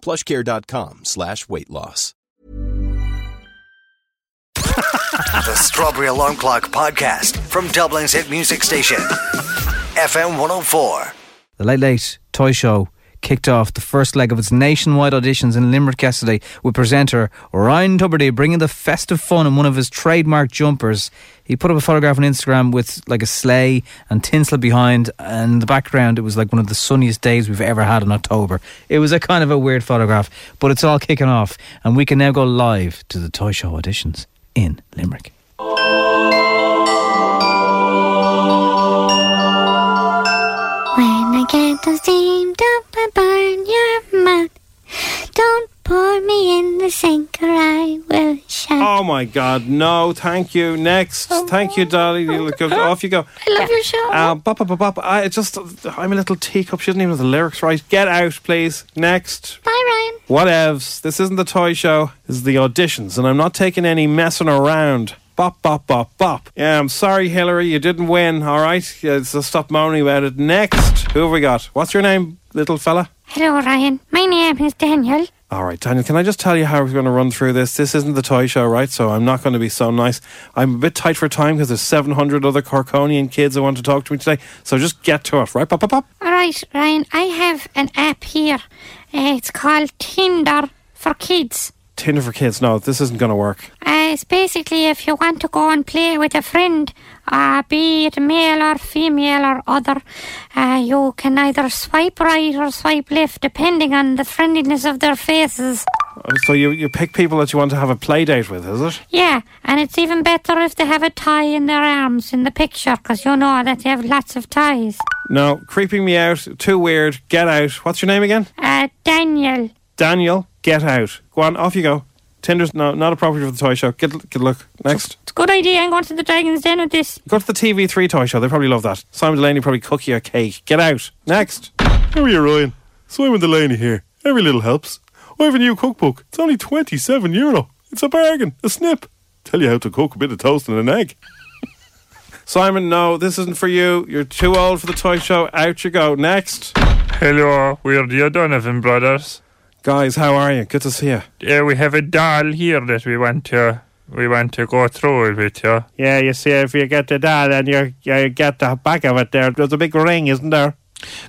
PlushCare.com/weight loss. The Strawberry Alarm Clock podcast from Dublin's hit music station, FM 104. The Late Late Toy Show kicked off the first leg of its nationwide auditions in Limerick yesterday, with presenter Ryan Tubridy bringing the festive fun in one of his trademark jumpers. He put up a photograph on Instagram with like a sleigh and tinsel behind, and in the background it was like one of the sunniest days we've ever had in October. It was a kind of a weird photograph, but it's all kicking off and we can now go live to the Toy Show auditions in Limerick. When I get the steamed up and burn your mouth, don't pour me in the sink or I will shout. Oh my God, no, thank you. Next. Oh. Thank you, Dolly. Off you go. I love your show. I'm a little teacup. She doesn't even have the lyrics right. Get out, please. Next. Bye, Ryan. Whatevs. This isn't the Toy Show. This is the auditions, and I'm not taking any messing around. Bop, bop, bop, bop. Yeah, I'm sorry, Hillary, you didn't win, all right? Yeah, so stop moaning about it. Next, who have we got? What's your name, little fella? Hello, Ryan. My name is Daniel. All right, Daniel, can I just tell you how we're going to run through this? This isn't the Toy Show, right? So I'm not going to be so nice. I'm a bit tight for time because there's 700 other Corkonian kids who want to talk to me today. So just get to it, right? Pop, pop, pop. All right, Ryan, I have an app here. It's called Tinder for Kids. Tinder for Kids? No, this isn't going to work. It's basically if you want to go and play with a friend, be it male or female or other, you can either swipe right or swipe left, depending on the friendliness of their faces. So you pick people that you want to have a play date with, is it? Yeah, and it's even better if they have a tie in their arms in the picture, because you know that they have lots of ties. No, creeping me out, too weird, get out. What's your name again? Daniel. Daniel, get out. Go on, off you go. Tinder's not appropriate for the Toy Show. Good luck. Next. It's a good idea. I'm going to the Dragon's Den with this. Go to the TV3 Toy Show. They probably love that. Simon Delaney probably cook you a cake. Get out. Next. How are you, Ryan? Simon Delaney here. Every little helps. I have a new cookbook. It's only €27. It's a bargain. A snip. Tell you how to cook a bit of toast and an egg. Simon, no, this isn't for you. You're too old for the Toy Show. Out you go. Next. Hello. We are the O'Donovan Brothers. Guys, how are you? Good to see you. Yeah, we have a doll here that we want to go through with you. Yeah, you see, if you get the doll and you get the back of it there, there's a big ring, isn't there?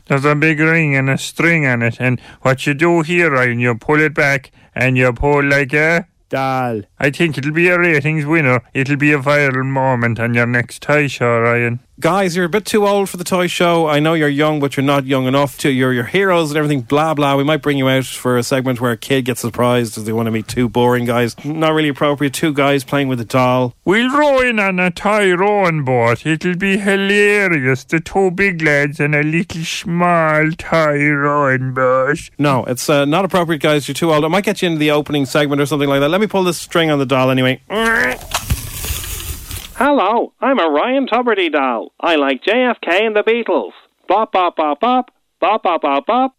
There's a big ring and a string on it, and what you do here, Ryan, you pull it back and you pull like a... doll. I think it'll be a ratings winner. It'll be a viral moment on your next Toy Show, Ryan. Guys, you're a bit too old for the Toy Show. I know you're young, but you're not young enough to. You're your heroes and everything, blah, blah. We might bring you out for a segment where a kid gets surprised if they want to meet two boring guys. Not really appropriate. Two guys playing with a doll. We'll row in on a Tyrone boat. It'll be hilarious. The two big lads and a little small Tyrone boat. No, it's not appropriate, guys. You're too old. I might get you into the opening segment or something like that. Let me pull this string on the doll anyway. Hello, I'm a Ryan Tubridy doll. I like JFK and the Beatles. Bop, bop, bop, bop. Bop, bop, bop, bop.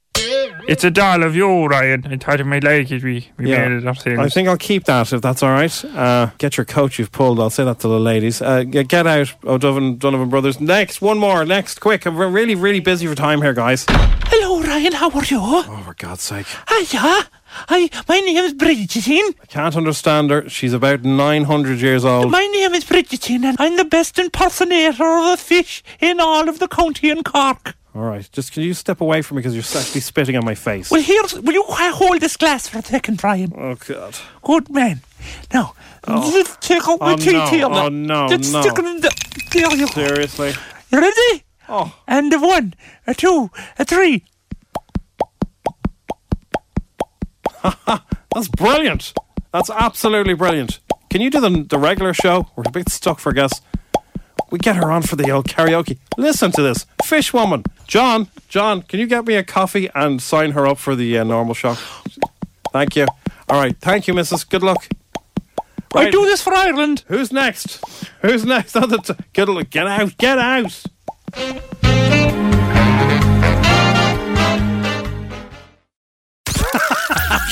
It's a doll of you, Ryan. I thought I might like it. We made it up things. I think I'll keep that, if that's all right. Get your coat you've pulled. I'll say that to the ladies. Get out, O'Donovan Brothers. Next, one more. Next, quick. I'm really, really busy for time here, guys. Hello, Ryan. How are you? Oh, for God's sake. Hiya. Hi, my name is Bridgetine. I can't understand her. She's about 900 years old. My name is Bridgetine and I'm the best impersonator of a fish in all of the county in Cork. All right. Just can you step away from me because you're actually spitting on my face? Well, here, will you hold this glass for a second, Ryan? Oh, God. Good man. Now, just take out my teeth here. Oh, no, just stick it in there you go. Seriously? You ready? Oh. And a one, a two, a three. That's brilliant. That's absolutely brilliant. Can you do the regular show? We're a bit stuck for guests. We get her on for the old karaoke. Listen to this. Fish woman. John, can you get me a coffee and sign her up for the normal show? Thank you. All right. Thank you, Mrs. Good luck. Right. I do this for Ireland. Who's next? Good luck. Get out.